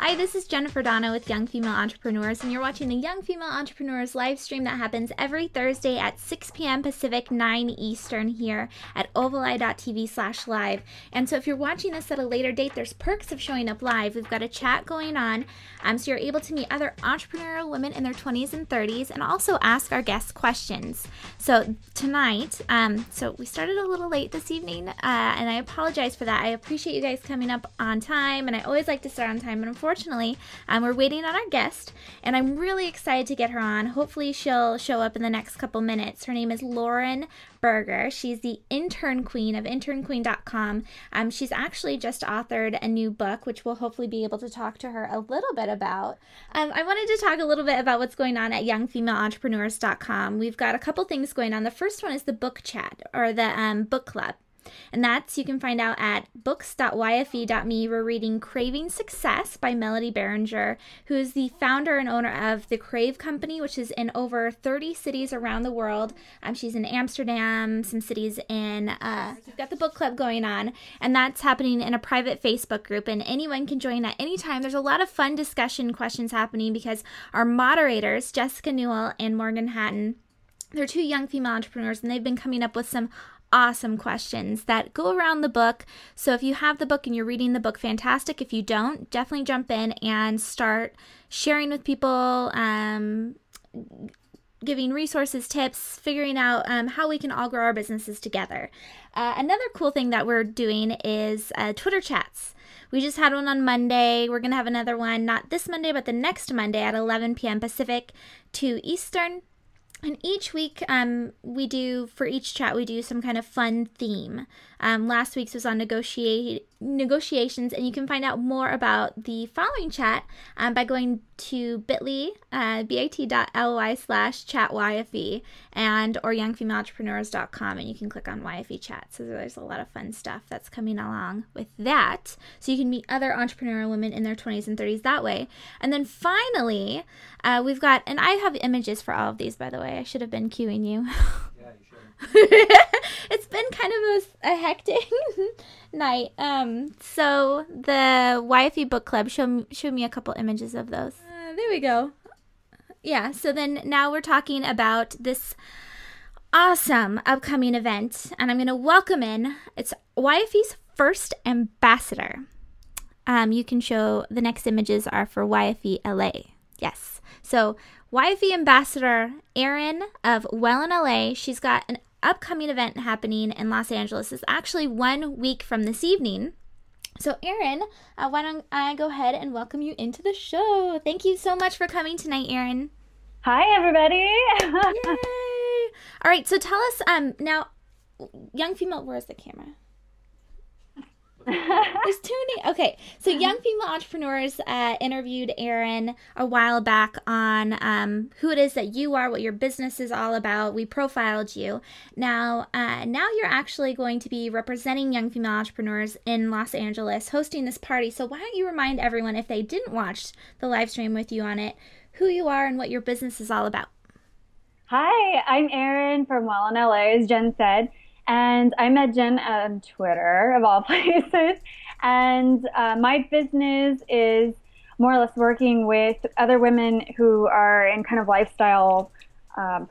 Hi, this is Jennifer Donna with Young Female Entrepreneurs, and you're watching the Young Female Entrepreneurs live stream that happens every Thursday at 6 p.m. Pacific, 9 Eastern here at ovali.tv/live. And so if you're watching this at a later date, there's perks of showing up live. We've got a chat going on, so you're able to meet other entrepreneurial women in their 20s and 30s and also ask our guests questions. So tonight, so we started a little late this evening, and I apologize for that. I appreciate you guys coming up on time, and I always like to start on time, and unfortunately, we're waiting on our guest, and I'm really excited to get her on. Hopefully, she'll show up in the next couple minutes. Her name is Lauren Berger. She's the Intern Queen of internqueen.com. She's actually just authored a new book, which we'll hopefully be able to talk to her a little bit about. I wanted to talk a little bit about what's going on at youngfemaleentrepreneurs.com. We've got a couple things going on. The first one is the book chat, or the book club. And that's, you can find out at books.yfe.me. We're reading Craving Success by Melody Barringer, who is the founder and owner of The Crave Company, which is in over 30 cities around the world. She's in Amsterdam, some cities in, we've got the book club going on, and that's happening in a private Facebook group, and anyone can join at any time. There's a lot of fun discussion questions happening because our moderators, Jessica Newell and Morgan Hatton, they're two young female entrepreneurs, and they've been coming up with some awesome questions that go around the book. So if you have the book and you're reading the book, fantastic. If you don't, definitely jump in and start sharing with people, giving resources, tips, figuring out how we can all grow our businesses together. Another cool thing that we're doing is Twitter chats. We just had one on Monday. We're going to have another one, not this Monday, but the next Monday at 11 p.m. Pacific to Eastern. And each week, for each chat, we do some kind of fun theme. Last week's was on negotiations, and you can find out more about the following chat by going to bit.ly/chatyfe and or youngfemaleentrepreneurs.com, and you can click on YFE chat. So there's a lot of fun stuff that's coming along with that. So you can meet other entrepreneurial women in their 20s and 30s that way. And then finally, we've got, and I have images for all of these, by the way. I should have been cueing you. Yeah, you should. It's been kind of a hectic night. So the YFE book club, show me a couple images of those. There we go. Yeah, so then now we're talking about this awesome upcoming event, and I'm going to welcome in, it's YFE's first ambassador. You can show, the next images are for YFE LA. Yes. So YFE ambassador Erin of Well in LA, she's got an upcoming event happening in Los Angeles. It's actually 1 week from this evening. So Erin, why don't I go ahead and welcome you into the show. Thank you so much for coming tonight, Erin. Hi, everybody. Yay. All right. So tell us now, Young Female, where's the camera? There's too many. Okay, so Young Female Entrepreneurs interviewed Erin a while back on who it is that you are, what your business is all about. We profiled you. Now you're actually going to be representing Young Female Entrepreneurs in Los Angeles, hosting this party. So why don't you remind everyone, if they didn't watch the live stream with you on it, who you are and what your business is all about. Hi, I'm Erin from Well in LA, as Jen said. And I met Jen on Twitter, of all places. And my business is more or less working with other women who are in kind of lifestyle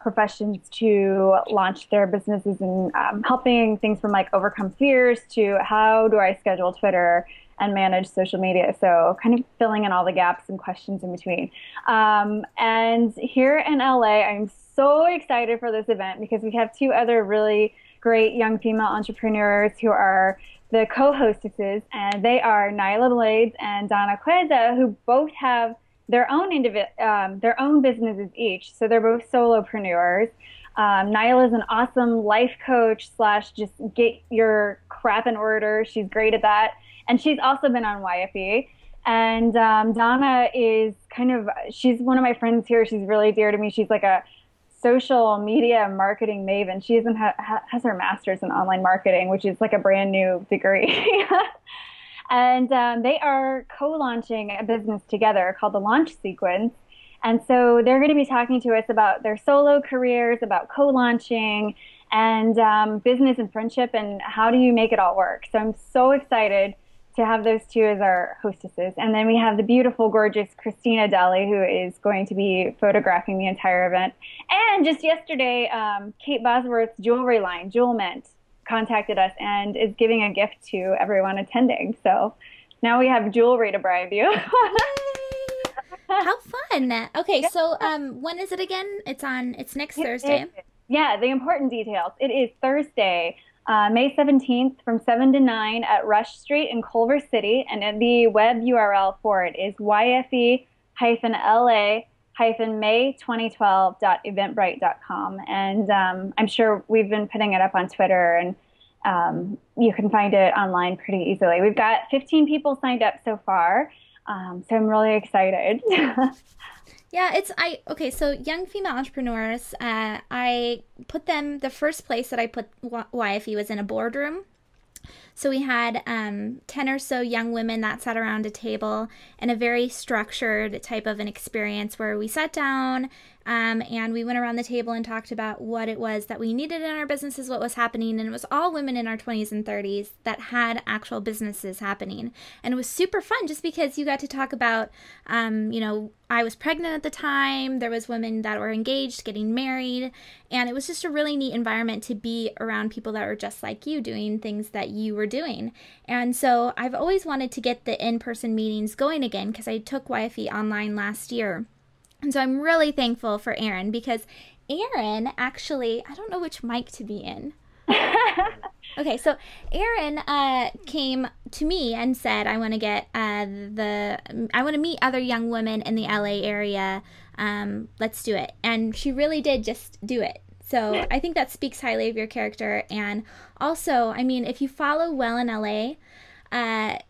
professions to launch their businesses, and helping things from like overcome fears to how do I schedule Twitter and manage social media. So kind of filling in all the gaps and questions in between. And here in LA, I'm so excited for this event because we have two other really great young female entrepreneurs who are the co-hostesses, and they are Nyla Blades and Donna Cueza, who both have their own their own businesses each. So they're both solopreneurs. Nyla is an awesome life coach / just get your crap in order. She's great at that, and she's also been on YFE. And Donna is she's one of my friends here. She's really dear to me. She's like a social media marketing maven. She has her master's in online marketing, which is like a brand new degree. And they are co-launching a business together called The Launch Sequence. And so they're going to be talking to us about their solo careers, about co-launching, and business and friendship, and how do you make it all work. So I'm so excited to have those two as our hostesses. And then we have the beautiful, gorgeous Christina Daly, who is going to be photographing the entire event. And just yesterday, Kate Bosworth's jewelry line, Jewel Mint, contacted us and is giving a gift to everyone attending. So now we have jewelry to bribe you. How fun. Okay, so when is it again? It's next Thursday. Yeah, the important details. It is Thursday, May 17th from 7 to 9 at Rush Street in Culver City. And the web URL for it is yfe-la-may2012.eventbrite.com. And I'm sure we've been putting it up on Twitter, and you can find it online pretty easily. We've got 15 people signed up so far. So I'm really excited. Yeah, okay, so Young Female Entrepreneurs, I put them, the first place that I put YFE was in a boardroom. So we had 10 or so young women that sat around a table in a very structured type of an experience where we sat down and we went around the table and talked about what it was that we needed in our businesses, what was happening, and it was all women in our 20s and 30s that had actual businesses happening. And it was super fun just because you got to talk about, you know, I was pregnant at the time, there was women that were engaged, getting married, and it was just a really neat environment to be around people that were just like you doing things that you were doing. And so I've always wanted to get the in-person meetings going again because I took YFE online last year. And so I'm really thankful for Erin, because Erin actually, I don't know which mic to be in. Okay, so Erin came to me and said, I want to get I want to meet other young women in the LA area. Let's do it. And she really did just do it. So I think that speaks highly of your character. And also, I mean, if you follow Well in LA,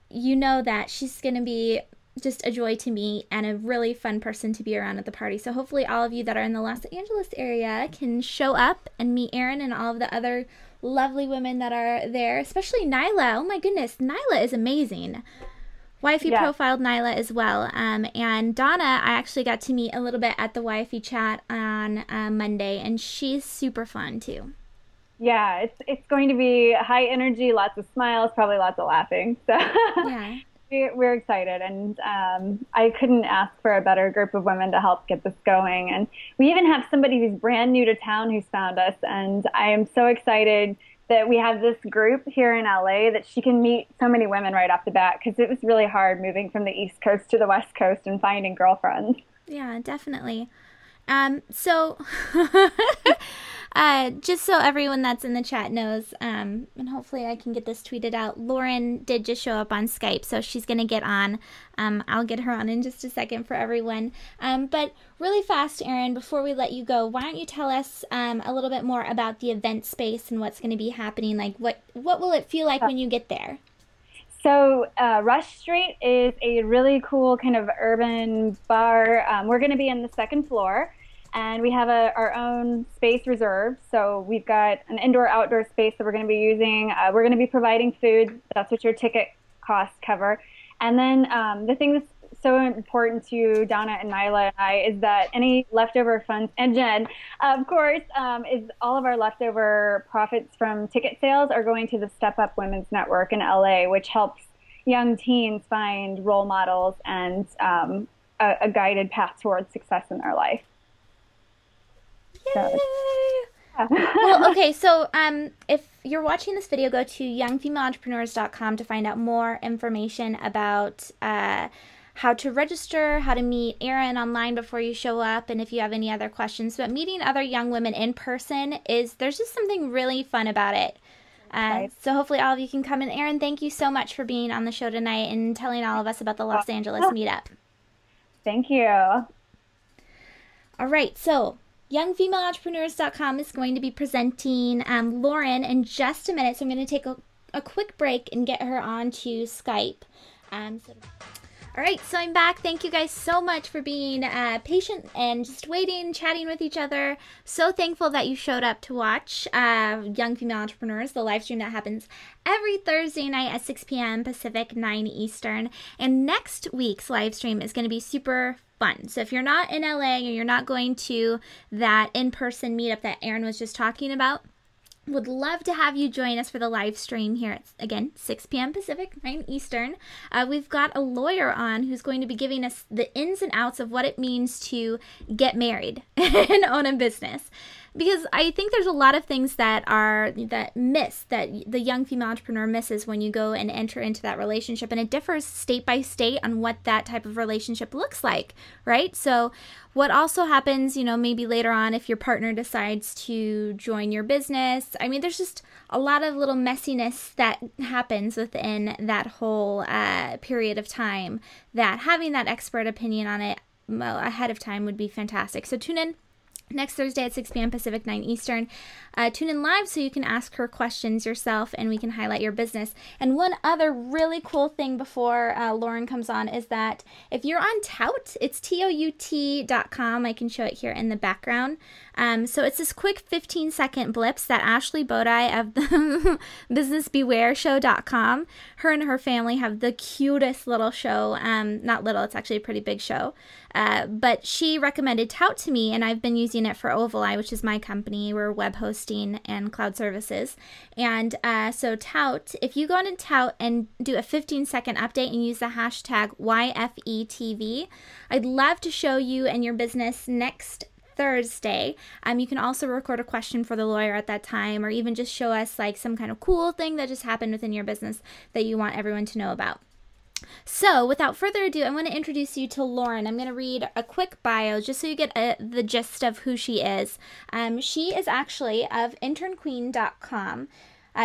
you know that she's going to be just a joy to meet and a really fun person to be around at the party. So hopefully all of you that are in the Los Angeles area can show up and meet Erin and all of the other lovely women that are there, especially Nyla. Oh my goodness, Nyla is amazing. YFE profiled Nyla as well. And Donna, I actually got to meet a little bit at the YFE chat on Monday, and she's super fun too. Yeah, it's going to be high energy, lots of smiles, probably lots of laughing. So yeah. We're excited, and I couldn't ask for a better group of women to help get this going. And we even have somebody who's brand new to town who's found us, and I am so excited that we have this group here in LA that she can meet so many women right off the bat, because it was really hard moving from the East Coast to the West Coast and finding girlfriends. Yeah, definitely. So just so everyone that's in the chat knows, and hopefully I can get this tweeted out, Lauren did just show up on Skype, so she's going to get on. I'll get her on in just a second for everyone. But really fast, Erin, before we let you go, why don't you tell us a little bit more about the event space and what's going to be happening? Like, what will it feel like when you get there? So Rush Street is a really cool kind of urban bar. We're going to be in the second floor, and we have our own space reserved. So we've got an indoor-outdoor space that we're going to be using. We're going to be providing food. That's what your ticket costs cover. And then the thing that's so important to Donna and Nyla and I is that any leftover funds, and Jen, of course, is all of our leftover profits from ticket sales are going to the Step Up Women's Network in LA, which helps young teens find role models and a guided path towards success in their life. Yay! So, yeah. Well, okay, so if you're watching this video, go to youngfemaleentrepreneurs.com to find out more information about how to register, how to meet Erin online before you show up, and if you have any other questions. But meeting other young women in person there's just something really fun about it. So hopefully all of you can come. And Erin, thank you so much for being on the show tonight and telling all of us about the Los Angeles meetup. Thank you. All right, so youngfemaleentrepreneurs.com is going to be presenting Lauren in just a minute. So I'm going to take a quick break and get her on to Skype. All right, so I'm back. Thank you guys so much for being patient and just waiting, chatting with each other. So thankful that you showed up to watch Young Female Entrepreneurs, the live stream that happens every Thursday night at 6 p.m. Pacific, 9 Eastern. And next week's live stream is going to be super fun. So if you're not in LA or you're not going to that in-person meetup that Erin was just talking about, Would love to have you join us for the live stream here at, again, 6 p.m. Pacific, 9 Eastern. We've got a lawyer on who's going to be giving us the ins and outs of what it means to get married and own a business. Because I think there's a lot of things that are that the young female entrepreneur misses when you go and enter into that relationship, and it differs state by state on what that type of relationship looks like, right? So what also happens, you know, maybe later on if your partner decides to join your business. I mean, there's just a lot of little messiness that happens within that whole period of time, that having that expert opinion on it ahead of time would be fantastic. So tune in next Thursday at 6 p.m. Pacific, 9 Eastern. Tune in live so you can ask her questions yourself and we can highlight your business. And one other really cool thing before Lauren comes on is that if you're on Tout, it's tout.com. I can show it here in the background. So it's this quick 15-second blips that Ashley Bodai of the BusinessBewareShow.com, her and her family have the cutest little show. Not little, it's actually a pretty big show. But she recommended Tout to me, and I've been using it for Ovali, which is my company. We're web hosting and cloud services. And so Tout, if you go into Tout and do a 15-second update and use the hashtag YFETV, I'd love to show you and your business next Thursday. You can also record a question for the lawyer at that time, or even just show us like some kind of cool thing that just happened within your business that you want everyone to know about. So without further ado, I want to introduce you to Lauren. I'm going to read a quick bio just so you get the gist of who she is. She is actually of internqueen.com.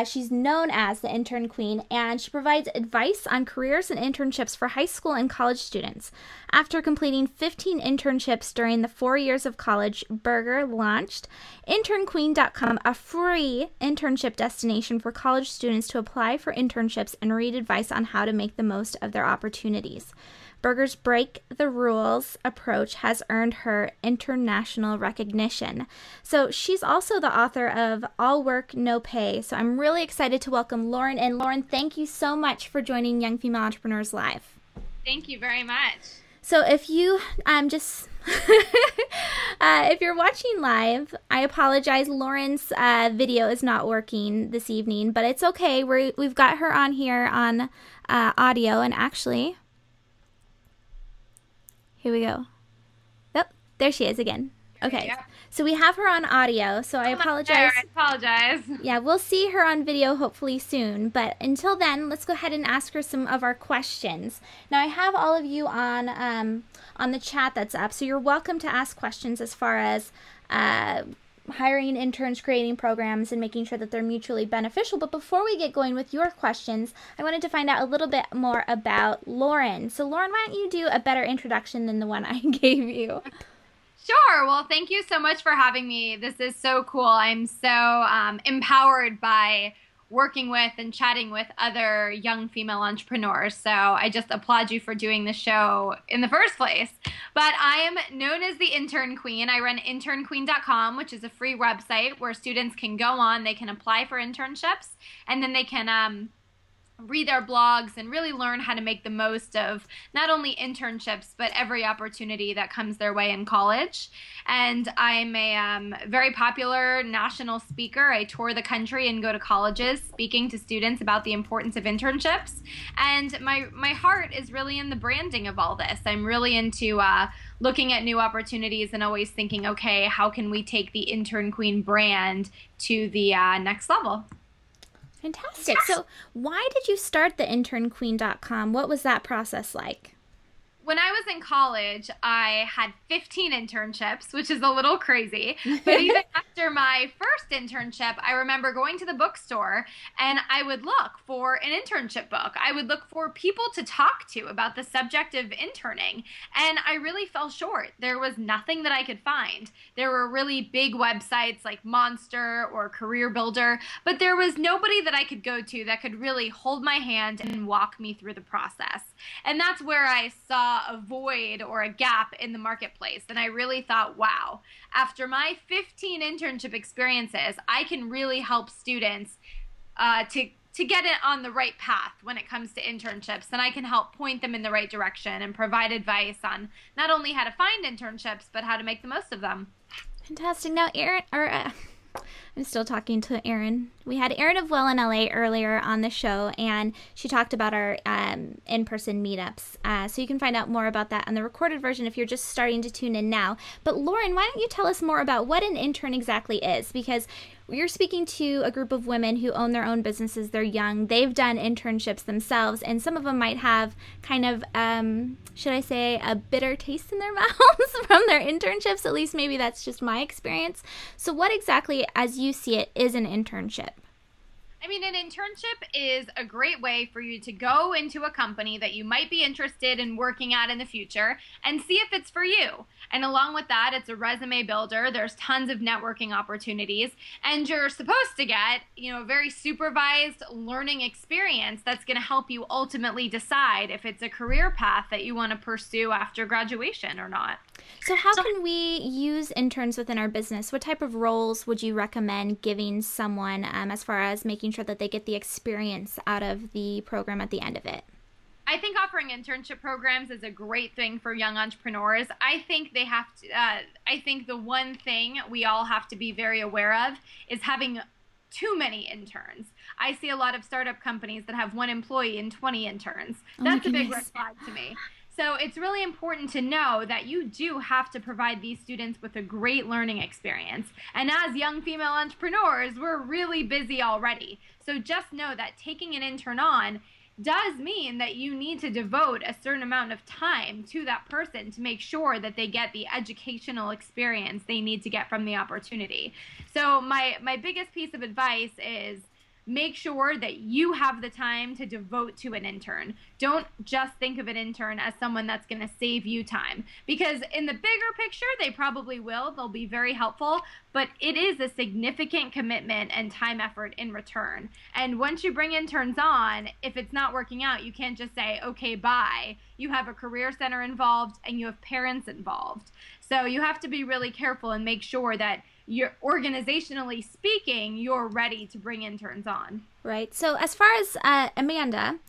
She's known as the Intern Queen, and she provides advice on careers and internships for high school and college students. After completing 15 internships during the 4 years of college, Berger launched internqueen.com, a free internship destination for college students to apply for internships and read advice on how to make the most of their opportunities. Berger's break the rules approach has earned her international recognition. So she's also the author of All Work No Pay. So I'm really excited to welcome Lauren. And Lauren, thank you so much for joining Young Female Entrepreneurs Live. Thank you very much. So if you if you're watching live, I apologize. Lauren's video is not working this evening, but it's okay. We've got her on here on audio, and actually, here we go. Oh, there she is again. Okay. So we have her on audio, so I apologize. Yeah, we'll see her on video hopefully soon. But until then, let's go ahead and ask her some of our questions. Now, I have all of you on the chat that's up, so you're welcome to ask questions as far as hiring interns, creating programs, and making sure that they're mutually beneficial. But before we get going with your questions, I wanted to find out a little bit more about Lauren. So Lauren, why don't you do a better introduction than the one I gave you? Sure. Well, thank you so much for having me. This is so cool. I'm so empowered by working with and chatting with other young female entrepreneurs. So I just applaud you for doing the show in the first place. But I am known as the Intern Queen. I run internqueen.com, which is a free website where students can go on, they can apply for internships, and then they can read our blogs and really learn how to make the most of not only internships, but every opportunity that comes their way in college. And I'm a very popular national speaker. I tour the country and go to colleges speaking to students about the importance of internships. And my heart is really in the branding of all this. I'm really into looking at new opportunities and always thinking, okay, how can we take the Intern Queen brand to the next level? Fantastic. So why did you start the internqueen.com? What was that process like? When I was in college, I had 15 internships, which is a little crazy. But even after my first internship, I remember going to the bookstore and I would look for an internship book. I would look for people to talk to about the subject of interning. And I really fell short. There was nothing that I could find. There were really big websites like Monster or Career Builder, but there was nobody that I could go to that could really hold my hand and walk me through the process. And that's where I saw a void or a gap in the marketplace. And I really thought, wow, after my 15 internship experiences, I can really help students to get it on the right path when it comes to internships. And I can help point them in the right direction and provide advice on not only how to find internships, but how to make the most of them. Fantastic. Now, Erin, or I'm still talking to Erin. We had Erin of Well in LA earlier on the show, and she talked about our in-person meetups. So you can find out more about that on the recorded version if you're just starting to tune in now. But Lauren, why don't you tell us more about what an intern exactly is? Because you're speaking to a group of women who own their own businesses. They're young. They've done internships themselves, and some of them might have kind of, should I say, a bitter taste in their mouths from their internships. At least maybe that's just my experience. So what exactly, as you see it, is an internship? I mean, an internship is a great way for you to go into a company that you might be interested in working at in the future and see if it's for you. And along with that, it's a resume builder. There's tons of networking opportunities, and you're supposed to get, you know, a very supervised learning experience that's going to help you ultimately decide if it's a career path that you want to pursue after graduation or not. So how can we use interns within our business? What type of roles would you recommend giving someone as far as making sure that they get the experience out of the program at the end of it? I think offering internship programs is a great thing for young entrepreneurs. I think they have to, I think the one thing we all have to be very aware of is having too many interns. I see a lot of startup companies that have one employee and 20 interns. That's a big red flag to me. So it's really important to know that you do have to provide these students with a great learning experience. And as young female entrepreneurs, we're really busy already. So just know that taking an intern on does mean that you need to devote a certain amount of time to that person to make sure that they get the educational experience they need to get from the opportunity. So my biggest piece of advice is make sure that you have the time to devote to an intern. Don't just think of an intern as someone that's going to save you time, because in the bigger picture, they probably will. They'll be very helpful, but it is a significant commitment and time effort in return. And once you bring interns on, if it's not working out, you can't just say, okay, bye. You have a career center involved and you have parents involved. So you have to be really careful and make sure that you're organizationally speaking, you're ready to bring interns on. Right. So as far as Amanda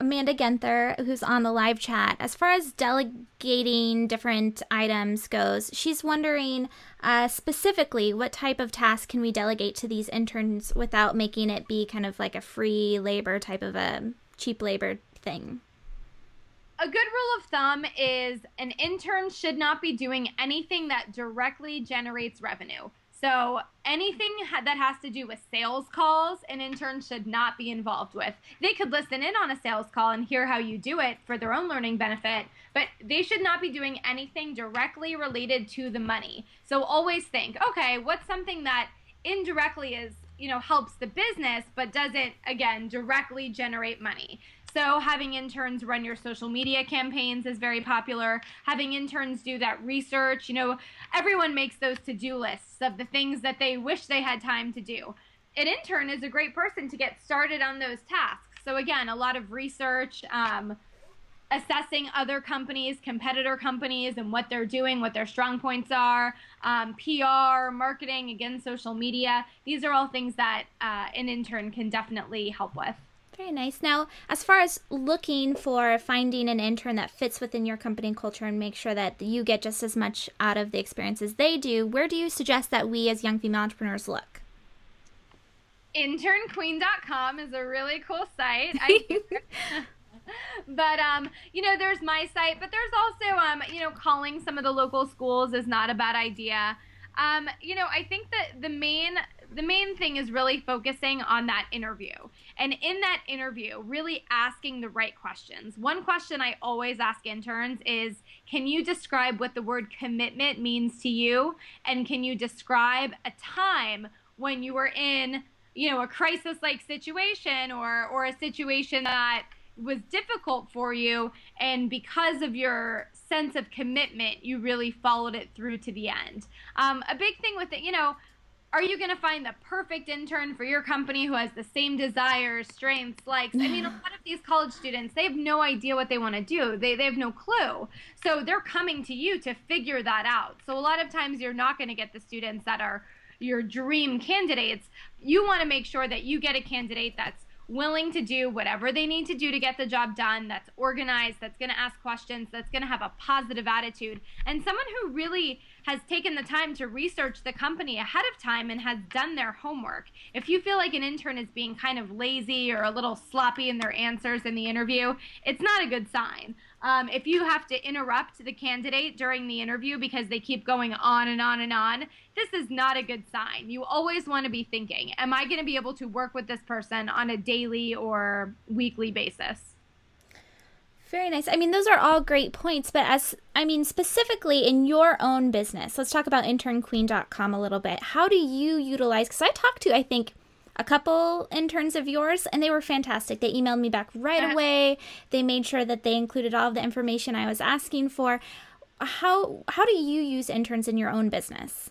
Genther, who's on the live chat, as far as delegating different items goes, she's wondering specifically what type of tasks can we delegate to these interns without making it be kind of like a free labor type of a cheap labor thing. A good rule of thumb is an intern should not be doing anything that directly generates revenue. So anything that has to do with sales calls, an intern should not be involved with. They could listen in on a sales call and hear how you do it for their own learning benefit, but they should not be doing anything directly related to the money. So always think, okay, what's something that indirectly is, you know, helps the business, but doesn't, again, directly generate money. So having interns run your social media campaigns is very popular. Having interns do that research, you know, everyone makes those to-do lists of the things that they wish they had time to do. An intern is a great person to get started on those tasks. So again, a lot of research, assessing other companies, competitor companies, and what they're doing, what their strong points are, PR, marketing, again, social media. These are all things that an intern can definitely help with. Very nice. Now, as far as looking for finding an intern that fits within your company culture and make sure that you get just as much out of the experience as they do, where do you suggest that we as young female entrepreneurs look? Internqueen.com is a really cool site. But, you know, there's my site, but there's also, you know, calling some of the local schools is not a bad idea. You know, I think that the main thing is really focusing on that interview. And in that interview, really asking the right questions. One question I always ask interns is, can you describe what the word commitment means to you? And can you describe a time when you were in, you know, a crisis-like situation or a situation that was difficult for you, and because of your sense of commitment, you really followed it through to the end. A big thing with it, you know, are you going to find the perfect intern for your company who has the same desires, strengths, likes? I mean, a lot of these college students, they have no idea what they want to do. They have no clue. So they're coming to you to figure that out. So a lot of times you're not going to get the students that are your dream candidates. You want to make sure that you get a candidate that's willing to do whatever they need to do to get the job done, that's organized, that's going to ask questions, that's going to have a positive attitude, and someone who really has taken the time to research the company ahead of time and has done their homework. If you feel like an intern is being kind of lazy or a little sloppy in their answers in the interview, it's not a good sign. If you have to interrupt the candidate during the interview because they keep going on and on and on, this is not a good sign. You always want to be thinking, am I going to be able to work with this person on a daily or weekly basis? Very nice. I mean, those are all great points, but specifically in your own business, let's talk about internqueen.com a little bit. How do you utilize, because I talked to, I think, a couple interns of yours, and they were fantastic. They emailed me back right away. They made sure that they included all of the information I was asking for. How do you use interns in your own business?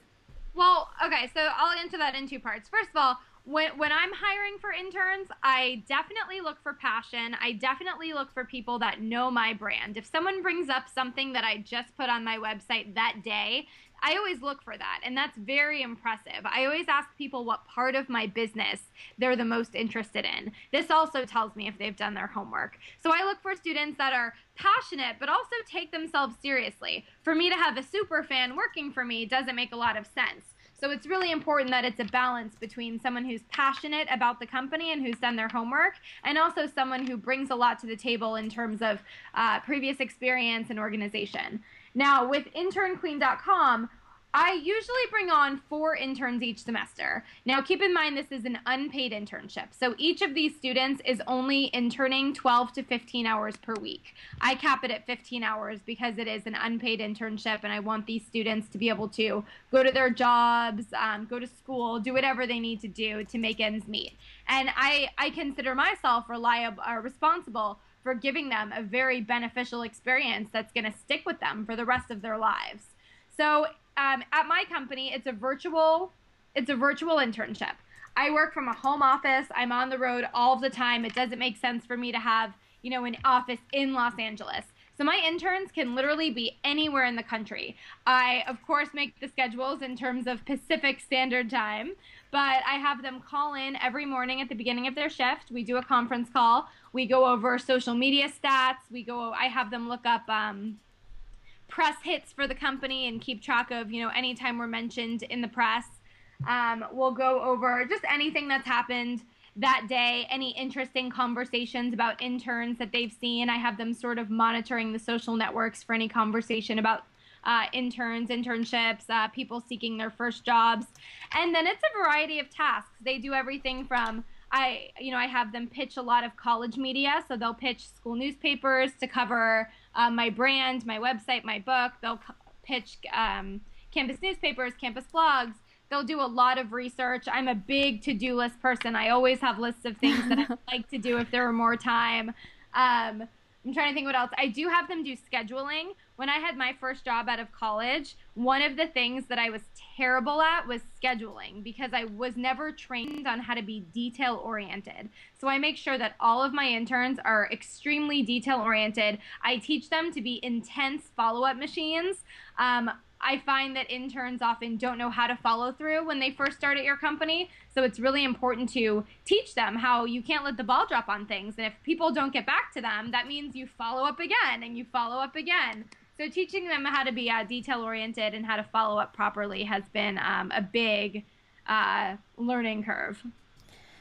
Well, okay, so I'll answer that in two parts. First of all, When I'm hiring for interns, I definitely look for passion. I definitely look for people that know my brand. If someone brings up something that I just put on my website that day, I always look for that, and that's very impressive. I always ask people what part of my business they're the most interested in. This also tells me if they've done their homework. So I look for students that are passionate but also take themselves seriously. For me to have a super fan working for me doesn't make a lot of sense. So it's really important that it's a balance between someone who's passionate about the company and who's done their homework, and also someone who brings a lot to the table in terms of previous experience and organization. Now, with internqueen.com, I usually bring on 4 interns each semester. Now, keep in mind this is an unpaid internship. So each of these students is only interning 12 to 15 hours per week. I cap it at 15 hours because it is an unpaid internship, and I want these students to be able to go to their jobs, go to school, do whatever they need to do to make ends meet. And I consider myself responsible for giving them a very beneficial experience that's going to stick with them for the rest of their lives. So at my company, it's a virtual internship. I work from a home office. I'm on the road all the time. It doesn't make sense for me to have, an office in Los Angeles. So my interns can literally be anywhere in the country. I, of course, make the schedules in terms of Pacific Standard Time, but I have them call in every morning at the beginning of their shift. We do a conference call. We go over social media stats. I have them look up press hits for the company and keep track of, anytime we're mentioned in the press. We'll go over just anything that's happened that day, any interesting conversations about interns that they've seen. I have them sort of monitoring the social networks for any conversation about interns, internships, people seeking their first jobs. And then it's a variety of tasks. They do everything from I have them pitch a lot of college media, so they'll pitch school newspapers to cover my brand, my website, my book. They'll pitch campus newspapers, campus blogs. They'll do a lot of research. I'm a big to-do list person. I always have lists of things that I'd like to do if there were more time. I'm trying to think what else. I do have them do scheduling. When I had my first job out of college, one of the things that I was terrible at was scheduling because I was never trained on how to be detail-oriented. So I make sure that all of my interns are extremely detail-oriented. I teach them to be intense follow-up machines. I find that interns often don't know how to follow through when they first start at your company. So it's really important to teach them how you can't let the ball drop on things. And if people don't get back to them, that means you follow up again and you follow up again. So teaching them how to be detail-oriented and how to follow up properly has been a big learning curve.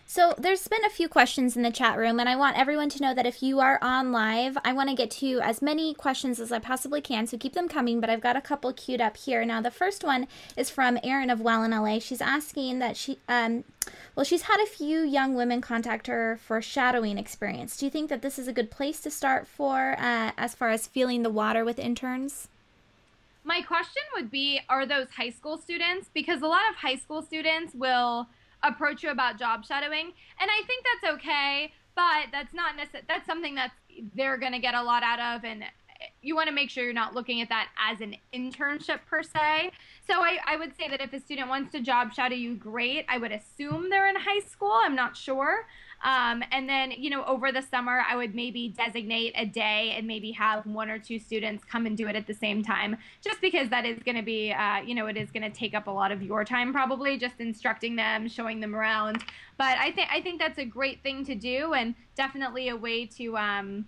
So there's been a few questions in the chat room, and I want everyone to know that if you are on live, I want to get to as many questions as I possibly can, so keep them coming, but I've got a couple queued up here. Now, the first one is from Erin of Well in LA. She's asking that she's had a few young women contact her for shadowing experience. Do you think that this is a good place to start for as far as feeling the water with interns? My question would be, are those high school students? Because a lot of high school students will approach you about job shadowing, and I think that's okay, but that's not necessarily, that's something that they're going to get a lot out of, and you want to make sure you're not looking at that as an internship per se. So I would say that if a student wants to job shadow you, great. I would assume they're in high school. I'm not sure. And then, you know, over the summer, I would maybe designate a day and maybe have one or two students come and do it at the same time, just because that is going to be, you know, it is going to take up a lot of your time, probably just instructing them, showing them around. But I think that's a great thing to do, and definitely a way to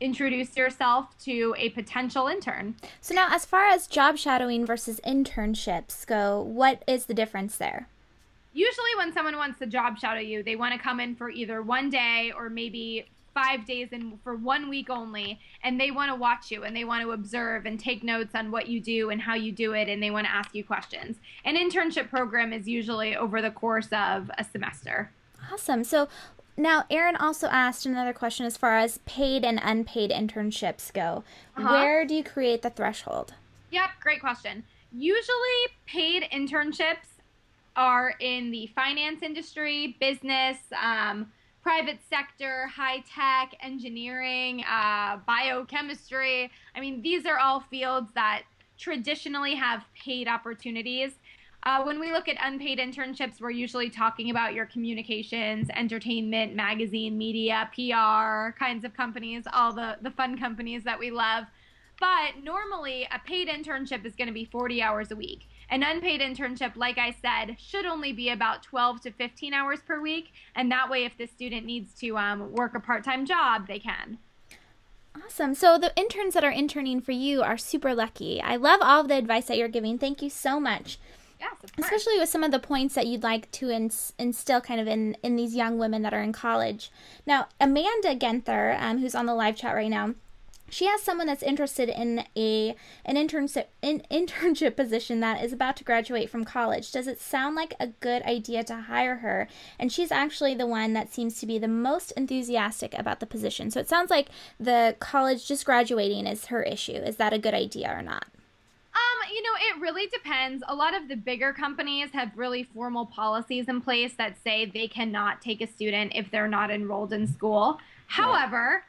introduce yourself to a potential intern. So now, as far as job shadowing versus internships go, what is the difference there? Usually when someone wants to job shadow you, they want to come in for either one day or maybe 5 days and for 1 week only, and they want to watch you and they want to observe and take notes on what you do and how you do it, and they want to ask you questions. An internship program is usually over the course of a semester. Awesome. So now, Erin also asked another question as far as paid and unpaid internships go. Where do you create the threshold? Yep, great question. Usually paid internships are in the finance industry, business, private sector, high tech, engineering, biochemistry. I mean, these are all fields that traditionally have paid opportunities. When we look at unpaid internships, we're usually talking about your communications, entertainment, magazine, media, PR kinds of companies, all the fun companies that we love. But normally, a paid internship is going to be 40 hours a week. An unpaid internship, like I said, should only be about 12 to 15 hours per week. And that way, if the student needs to work a part-time job, they can. Awesome. So the interns that are interning for you are super lucky. I love all of the advice that you're giving. Thank you so much. Yes, especially with some of the points that you'd like to instill kind of in these young women that are in college. Now, Amanda Genther, who's on the live chat right now, she has someone that's interested in an internship position that is about to graduate from college. Does it sound like a good idea to hire her? And she's actually the one that seems to be the most enthusiastic about the position. So it sounds like the college just graduating is her issue. Is that a good idea or not? You know, it really depends. A lot of the bigger companies have really formal policies in place that say they cannot take a student if they're not enrolled in school. However,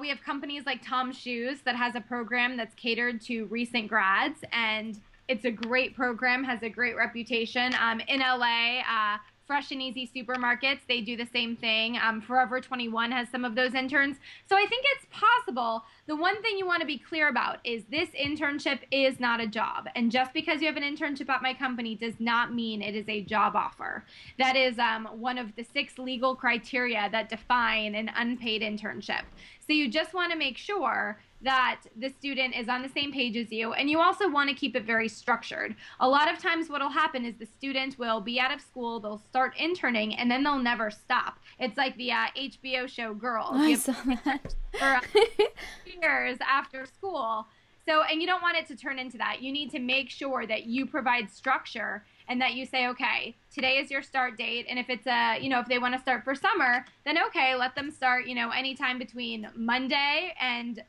we have companies like Tom's Shoes that has a program that's catered to recent grads, and it's a great program, has a great reputation. In LA, Fresh and Easy Supermarkets, they do the same thing. Forever 21 has some of those interns. So I think it's possible. The one thing you want to be clear about is this internship is not a job. And just because you have an internship at my company does not mean it is a job offer. That is one of the 6 legal criteria that define an unpaid internship. So you just want to make sure that the student is on the same page as you, and you also want to keep it very structured. A lot of times what will happen is the student will be out of school, they'll start interning, and then they'll never stop. It's like the HBO show Girls. Oh, I saw that. For 2 years after school. So, and you don't want it to turn into that. You need to make sure that you provide structure and that you say, okay, today is your start date. And if it's a, you know, if they want to start for summer, then okay, let them start, you know, anytime between Monday and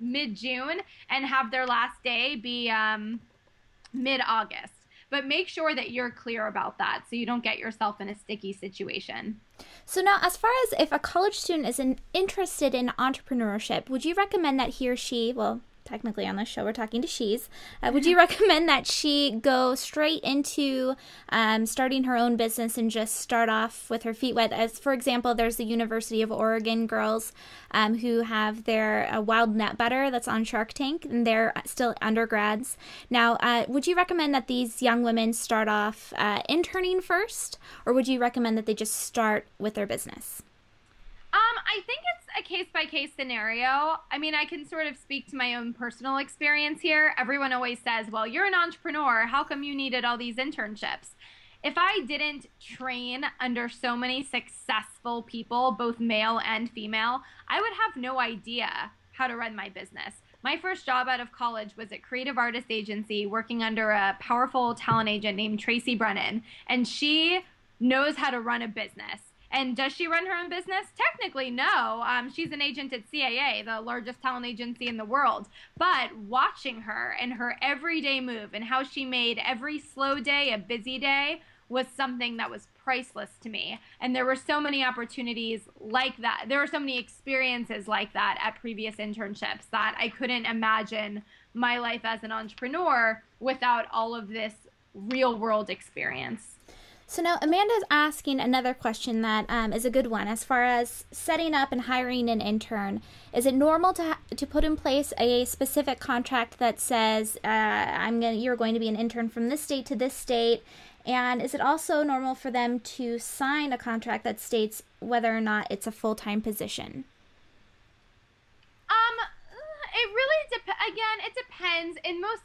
mid-June, and have their last day be mid-August. But make sure that you're clear about that so you don't get yourself in a sticky situation. So now, as far as if a college student is interested in entrepreneurship, would you recommend that he or she, well, technically on this show we're talking to she's, would you recommend that she go straight into starting her own business and just start off with her feet wet? As for example, there's the University of Oregon Girls who have their wild nut butter that's on Shark Tank, and they're still undergrads. Now, would you recommend that these young women start off interning first, or would you recommend that they just start with their business? I think it's a case-by-case scenario. I mean, I can sort of speak to my own personal experience here. Everyone always says, well, you're an entrepreneur. How come you needed all these internships? If I didn't train under so many successful people, both male and female, I would have no idea how to run my business. My first job out of college was at Creative Artist Agency, working under a powerful talent agent named Tracy Brennan, and she knows how to run a business. And does she run her own business? Technically, no. She's an agent at CAA, the largest talent agency in the world. But watching her and her everyday move and how she made every slow day a busy day was something that was priceless to me. And there were so many opportunities like that. There were so many experiences like that at previous internships that I couldn't imagine my life as an entrepreneur without all of this real world experience. So now Amanda's asking another question that is a good one as far as setting up and hiring an intern. Is it normal to put in place a specific contract that says you're going to be an intern from this date to this date? And is it also normal for them to sign a contract that states whether or not it's a full-time position? It depends. In most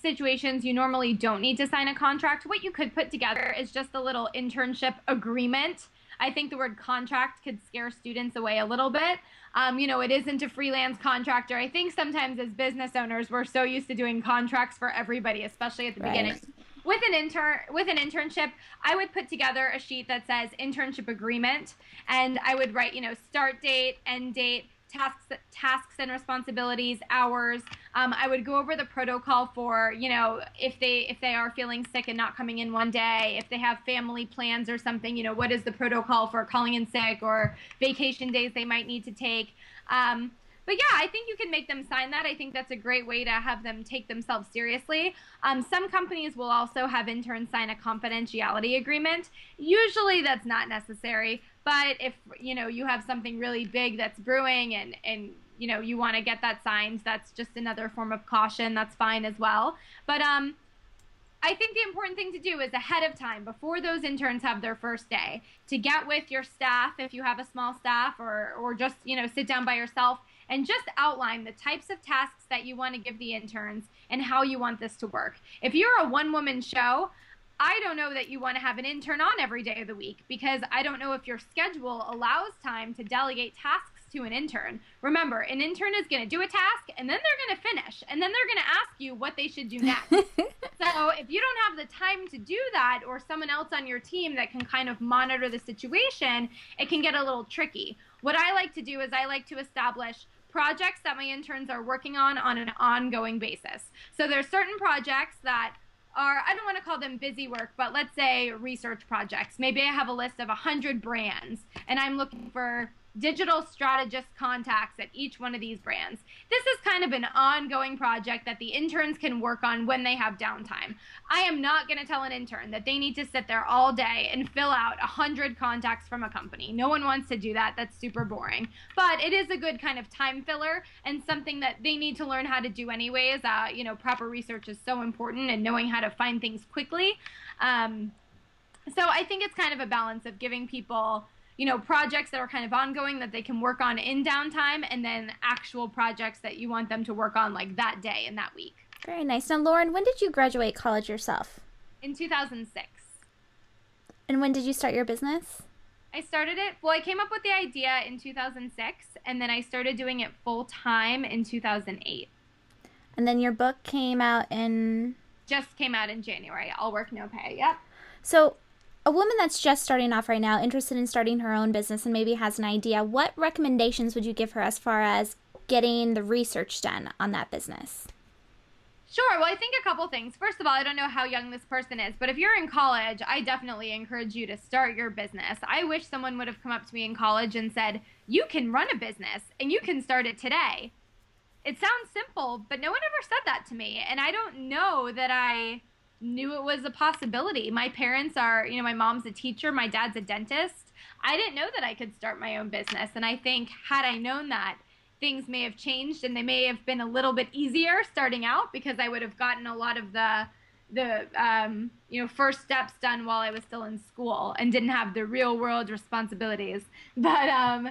situations, you normally don't need to sign a contract. What you could put together is just a little internship agreement. I think the word contract could scare students away a little bit. It isn't a freelance contractor. I think sometimes as business owners, we're so used to doing contracts for everybody, especially at the beginning. With an internship, I would put together a sheet that says internship agreement, and I would write, start date, end date, tasks and responsibilities, hours. I would go over the protocol for, if they are feeling sick and not coming in one day, if they have family plans or something, what is the protocol for calling in sick or vacation days they might need to take. But yeah, I think you can make them sign that. I think that's a great way to have them take themselves seriously. Some companies will also have interns sign a confidentiality agreement. Usually that's not necessary, but if, you have something really big that's brewing and you want to get that signed, that's just another form of caution. That's fine as well. But I think the important thing to do is ahead of time, before those interns have their first day, to get with your staff, if you have a small staff, or just, sit down by yourself, and just outline the types of tasks that you want to give the interns and how you want this to work. If you're a one-woman show, I don't know that you want to have an intern on every day of the week, because I don't know if your schedule allows time to delegate tasks to an intern. Remember, an intern is going to do a task, and then they're going to finish, and then they're going to ask you what they should do next. So if you don't have the time to do that, or someone else on your team that can kind of monitor the situation, it can get a little tricky. What I like to do is I like to establish projects that my interns are working on an ongoing basis. So there's certain projects that are, I don't want to call them busy work, but let's say research projects. Maybe I have a list of 100 brands, and I'm looking for digital strategist contacts at each one of these brands. This is kind of an ongoing project that the interns can work on when they have downtime. I am not going to tell an intern that they need to sit there all day and fill out 100 contacts from a company. No one wants to do that. That's super boring. But it is a good kind of time filler and something that they need to learn how to do anyways. Proper research is so important, and knowing how to find things quickly. So I think it's kind of a balance of giving people projects that are kind of ongoing that they can work on in downtime, and then actual projects that you want them to work on like that day and that week. Very nice. Now, Lauren, when did you graduate college yourself? In 2006. And when did you start your business? I started it, I came up with the idea in 2006, and then I started doing it full time in 2008. And then your book came out in January, All Work No Pay, yep. So, a woman that's just starting off right now, interested in starting her own business and maybe has an idea, what recommendations would you give her as far as getting the research done on that business? Sure. Well, I think a couple things. First of all, I don't know how young this person is, but if you're in college, I definitely encourage you to start your business. I wish someone would have come up to me in college and said, you can run a business and you can start it today. It sounds simple, but no one ever said that to me. And I don't know that I knew it was a possibility. My parents are, my mom's a teacher, my dad's a dentist. I didn't know that I could start my own business. And I think had I known that, things may have changed and they may have been a little bit easier starting out, because I would have gotten a lot of the first steps done while I was still in school and didn't have the real world responsibilities. But anyhow,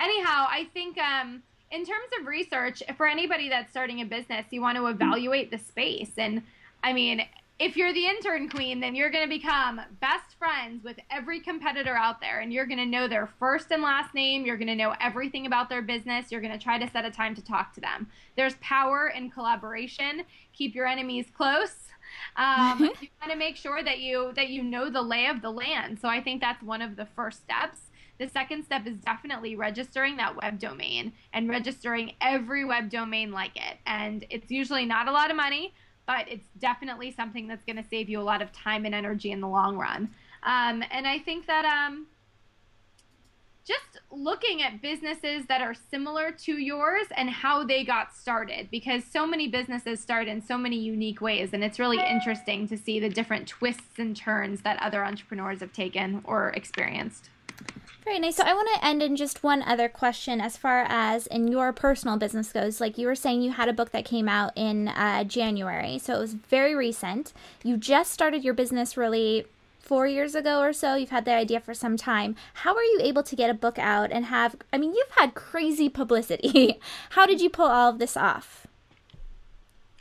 I think in terms of research, for anybody that's starting a business, you want to evaluate the space. And I mean, if you're the intern queen, then you're going to become best friends with every competitor out there, and you're going to know their first and last name. You're going to know everything about their business. You're going to try to set a time to talk to them. There's power in collaboration. Keep your enemies close. You want to make sure that you know the lay of the land. So I think that's one of the first steps. The second step is definitely registering that web domain, and registering every web domain like it. And it's usually not a lot of money, but it's definitely something that's going to save you a lot of time and energy in the long run. And I think that just looking at businesses that are similar to yours and how they got started, because so many businesses start in so many unique ways, and it's really interesting to see the different twists and turns that other entrepreneurs have taken or experienced. Very nice. So I want to end in just one other question as far as in your personal business goes. Like you were saying, you had a book that came out in January, so it was very recent. You just started your business really 4 years ago or so. You've had the idea for some time. How are you able to get a book out and have, I mean, you've had crazy publicity. How did you pull all of this off?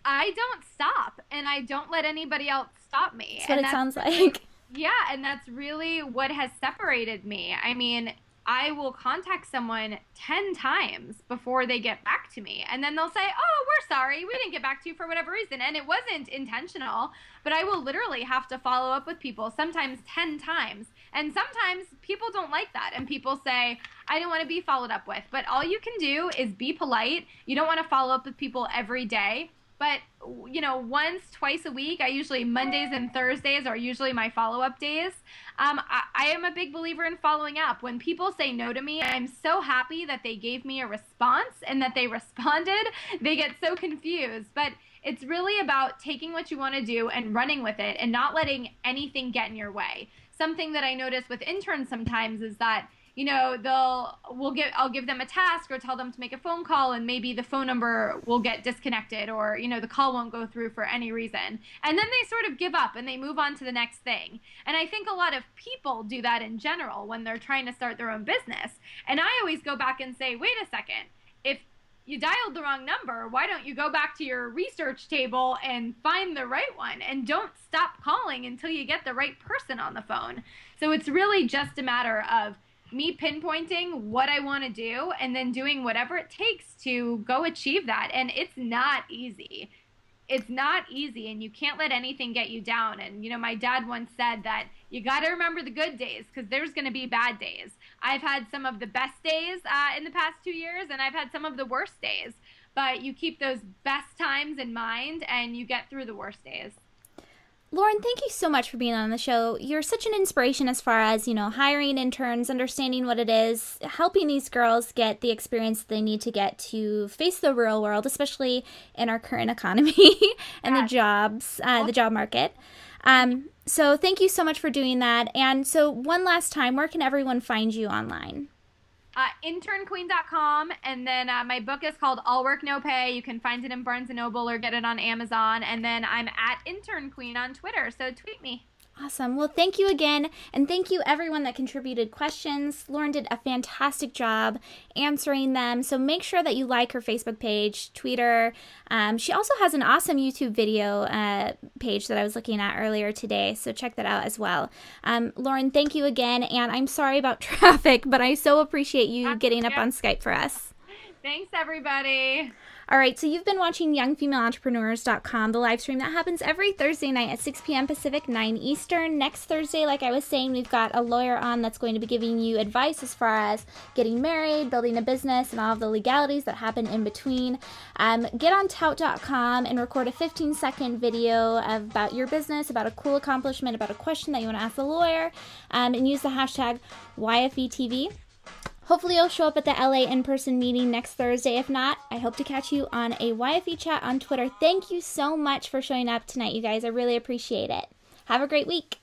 I don't stop, and I don't let anybody else stop me. That's what it sounds like. Yeah, and that's really what has separated me. I mean, I will contact someone 10 times before they get back to me. And then they'll say, oh, we're sorry, we didn't get back to you for whatever reason. And it wasn't intentional, but I will literally have to follow up with people sometimes 10 times. And sometimes people don't like that. And people say, I don't want to be followed up with. But all you can do is be polite. You don't want to follow up with people every day. But, you know, once, twice a week, I usually, Mondays and Thursdays are usually my follow-up days. I am a big believer in following up. When people say no to me, I'm so happy that they gave me a response and that they responded. They get so confused. But it's really about taking what you want to do and running with it and not letting anything get in your way. Something that I notice with interns sometimes is that, you know, I'll give them a task or tell them to make a phone call, and maybe the phone number will get disconnected, or, you know, the call won't go through for any reason. And then they sort of give up and they move on to the next thing. And I think a lot of people do that in general when they're trying to start their own business. And I always go back and say, wait a second, if you dialed the wrong number, why don't you go back to your research table and find the right one? And don't stop calling until you get the right person on the phone. So it's really just a matter of me pinpointing what I want to do and then doing whatever it takes to go achieve that. And it's not easy. It's not easy, and you can't let anything get you down. And, you know, my dad once said that you got to remember the good days, because there's going to be bad days. I've had some of the best days in the past 2 years, and I've had some of the worst days. But you keep those best times in mind and you get through the worst days. Lauren, thank you so much for being on the show. You're such an inspiration as far as, you know, hiring interns, understanding what it is, helping these girls get the experience they need to get to face the real world, especially in our current economy and the job market. So thank you so much for doing that. And so one last time, where can everyone find you online? Internqueen.com, and then my book is called All Work No Pay. You can find it in Barnes & Noble or get it on Amazon. And then I'm at Intern Queen on Twitter, so tweet me. Awesome. Well, thank you again, and thank you everyone that contributed questions. Lauren did a fantastic job answering them, so make sure that you like her Facebook page, Twitter. She also has an awesome YouTube video page that I was looking at earlier today, so check that out as well. Lauren, thank you again, and I'm sorry about traffic, but I so appreciate you getting up on Skype for us. Thanks, everybody. All right, so you've been watching YoungFemaleEntrepreneurs.com, the live stream that happens every Thursday night at 6 p.m. Pacific, 9 Eastern. Next Thursday, like I was saying, we've got a lawyer on that's going to be giving you advice as far as getting married, building a business, and all of the legalities that happen in between. Get on Tout.com and record a 15-second video about your business, about a cool accomplishment, about a question that you want to ask the lawyer, and use the hashtag YFETV. Hopefully you'll show up at the LA in-person meeting next Thursday. If not, I hope to catch you on a YFE chat on Twitter. Thank you so much for showing up tonight, you guys. I really appreciate it. Have a great week.